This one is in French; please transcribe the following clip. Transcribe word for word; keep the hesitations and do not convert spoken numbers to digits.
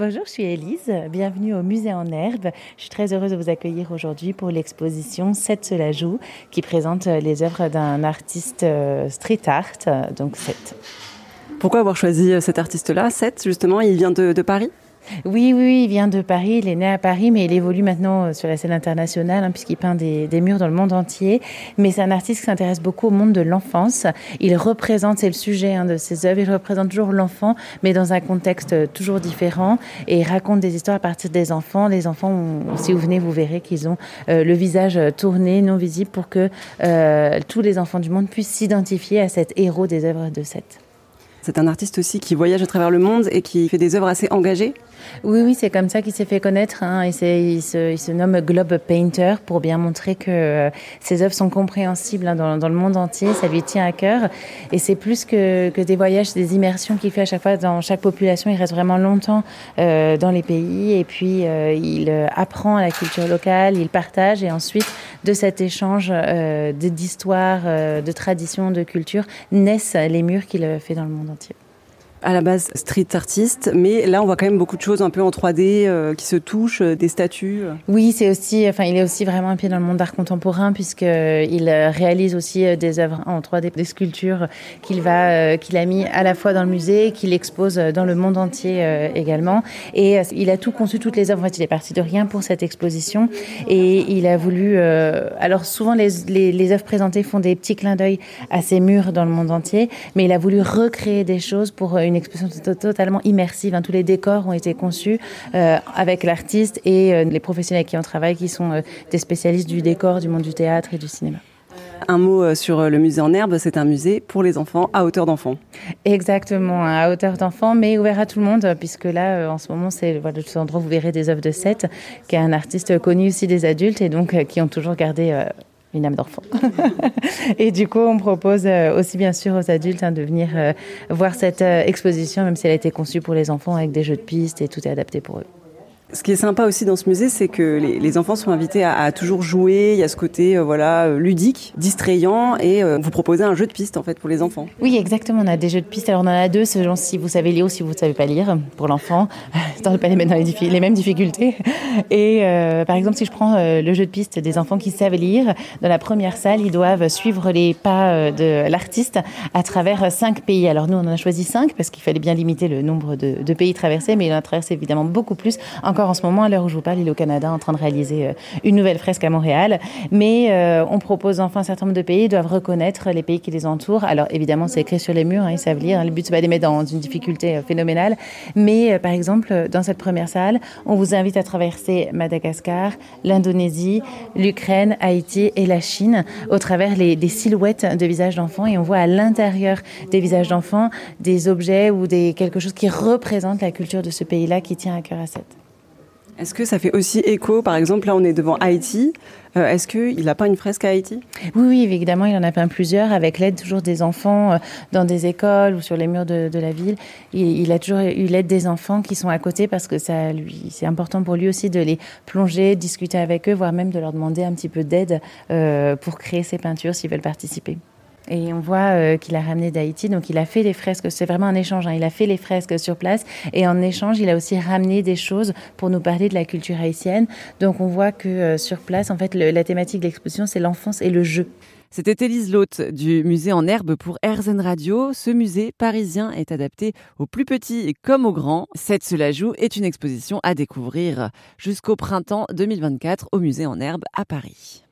Bonjour, je suis Élise, bienvenue au Musée en Herbe. Je suis très heureuse de vous accueillir aujourd'hui pour l'exposition « Sept se la joue » qui présente les œuvres d'un artiste street art, donc Seth. Pourquoi avoir choisi cet artiste-là, Seth, justement, il vient de, de Paris ? Oui, oui, il vient de Paris, il est né à Paris, mais il évolue maintenant sur la scène internationale, hein, puisqu'il peint des, des murs dans le monde entier. Mais c'est un artiste qui s'intéresse beaucoup au monde de l'enfance. Il représente, c'est le sujet hein, de ses œuvres, il représente toujours l'enfant, mais dans un contexte toujours différent. Et il raconte des histoires à partir des enfants. Les enfants, on, si vous venez, vous verrez qu'ils ont euh, le visage tourné, non visible, pour que euh, tous les enfants du monde puissent s'identifier à cet héros des œuvres de Seth. C'est un artiste aussi qui voyage à travers le monde et qui fait des œuvres assez engagées. Oui, oui, c'est comme ça qu'il s'est fait connaître. Hein, et c'est, il, se, il se nomme Globe Painter pour bien montrer que euh, ses œuvres sont compréhensibles hein, dans, dans le monde entier. Ça lui tient à cœur. Et c'est plus que, que des voyages, des immersions qu'il fait à chaque fois dans chaque population. Il reste vraiment longtemps euh, dans les pays. Et puis, euh, il apprend à la culture locale, il partage. Et ensuite, de cet échange euh, d'histoires, euh, de traditions, de cultures, naissent les murs qu'il fait dans le monde entier. À la base street artiste, mais là on voit quand même beaucoup de choses un peu en trois D euh, qui se touchent, euh, des statues. Oui, c'est aussi, enfin il est aussi vraiment un pied dans le monde d'art contemporain puisque il réalise aussi des œuvres en trois D, des sculptures qu'il va, euh, qu'il a mis à la fois dans le musée, et qu'il expose dans le monde entier euh, également. Et euh, il a tout conçu, toutes les œuvres. En fait, il est parti de rien pour cette exposition et il a voulu. Euh, alors souvent les, les les œuvres présentées font des petits clins d'œil à ces murs dans le monde entier, mais il a voulu recréer des choses pour euh, une exposition totalement immersive. Tous les décors ont été conçus euh, avec l'artiste et euh, les professionnels qui en travaillent, qui sont euh, des spécialistes du décor, du monde du théâtre et du cinéma. Un mot sur le musée en herbe, c'est un musée pour les enfants, à hauteur d'enfant. Exactement, à hauteur d'enfant, mais ouvert à tout le monde, puisque là, en ce moment, c'est voilà, cet endroit où vous verrez des œuvres de Seth, qui est un artiste connu aussi des adultes et donc euh, qui ont toujours gardé... Euh, une âme d'enfant. Et du coup, on propose aussi bien sûr aux adultes hein, de venir euh, voir cette euh, exposition, même si elle a été conçue pour les enfants avec des jeux de piste et tout est adapté pour eux. Ce qui est sympa aussi dans ce musée, c'est que les, les enfants sont invités à, à toujours jouer. Il y a ce côté euh, voilà, ludique, distrayant et euh, vous proposez un jeu de piste en fait pour les enfants. Oui, exactement. On a des jeux de piste. Alors on en a deux, selon si vous savez lire ou si vous ne savez pas lire pour l'enfant. C'est pas les, dans les, diffi- les mêmes difficultés. Et euh, par exemple, si je prends euh, le jeu de piste des enfants qui savent lire, dans la première salle, ils doivent suivre les pas euh, de l'artiste à travers cinq pays. Alors nous, on en a choisi cinq parce qu'il fallait bien limiter le nombre de, de pays traversés, mais il en a traversé évidemment beaucoup plus. Encore en ce moment, à l'heure où je vous parle, il est au Canada en train de réaliser une nouvelle fresque à Montréal. Mais euh, on propose enfin un certain nombre de pays. Ils doivent reconnaître les pays qui les entourent. Alors évidemment, c'est écrit sur les murs, hein, ils savent lire. Le but, c'est pas de les mettre dans une difficulté phénoménale. Mais euh, par exemple, dans cette première salle, on vous invite à traverser Madagascar, l'Indonésie, l'Ukraine, Haïti et la Chine au travers les, des silhouettes de visages d'enfants. Et on voit à l'intérieur des visages d'enfants des objets ou des, quelque chose qui représente la culture de ce pays-là qui tient à cœur à Seth. Est-ce que ça fait aussi écho, par exemple, là on est devant Haïti, euh, est-ce qu'il a peint une fresque à Haïti ? Oui, oui, évidemment, il en a peint plusieurs, avec l'aide toujours des enfants euh, dans des écoles ou sur les murs de, de la ville. Il, il a toujours eu l'aide des enfants qui sont à côté parce que ça, lui, c'est important pour lui aussi de les plonger, de discuter avec eux, voire même de leur demander un petit peu d'aide euh, pour créer ces peintures s'ils veulent participer. Et on voit euh, qu'il a ramené d'Haïti, donc il a fait les fresques, c'est vraiment un échange, hein. Il a fait les fresques sur place et en échange, il a aussi ramené des choses pour nous parler de la culture haïtienne. Donc on voit que euh, sur place, en fait, le, la thématique de l'exposition, c'est l'enfance et le jeu. C'était Élise Lhote du Musée en Herbe pour R Z N Radio. Ce musée parisien est adapté aux plus petits comme aux grands. Seth se la joue est une exposition à découvrir jusqu'au printemps deux mille vingt-quatre au Musée en Herbe à Paris.